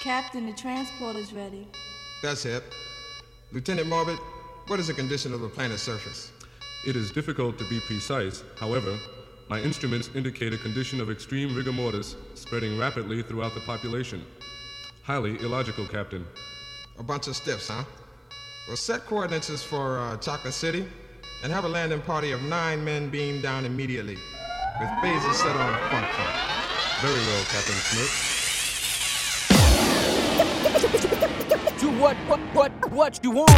Captain, the transporter's ready. That's it. Lieutenant Morbitt, what is the condition of the planet's surface? It is difficult to be precise. However, my instruments indicate a condition of extreme rigor mortis spreading rapidly throughout the population. Highly illogical, Captain. A bunch of stiffs, huh? Well, set coordinates for Chocolate City and have a landing party of 9 men beam down immediately with phases set on front. Very well, Captain Smith. Do what you want?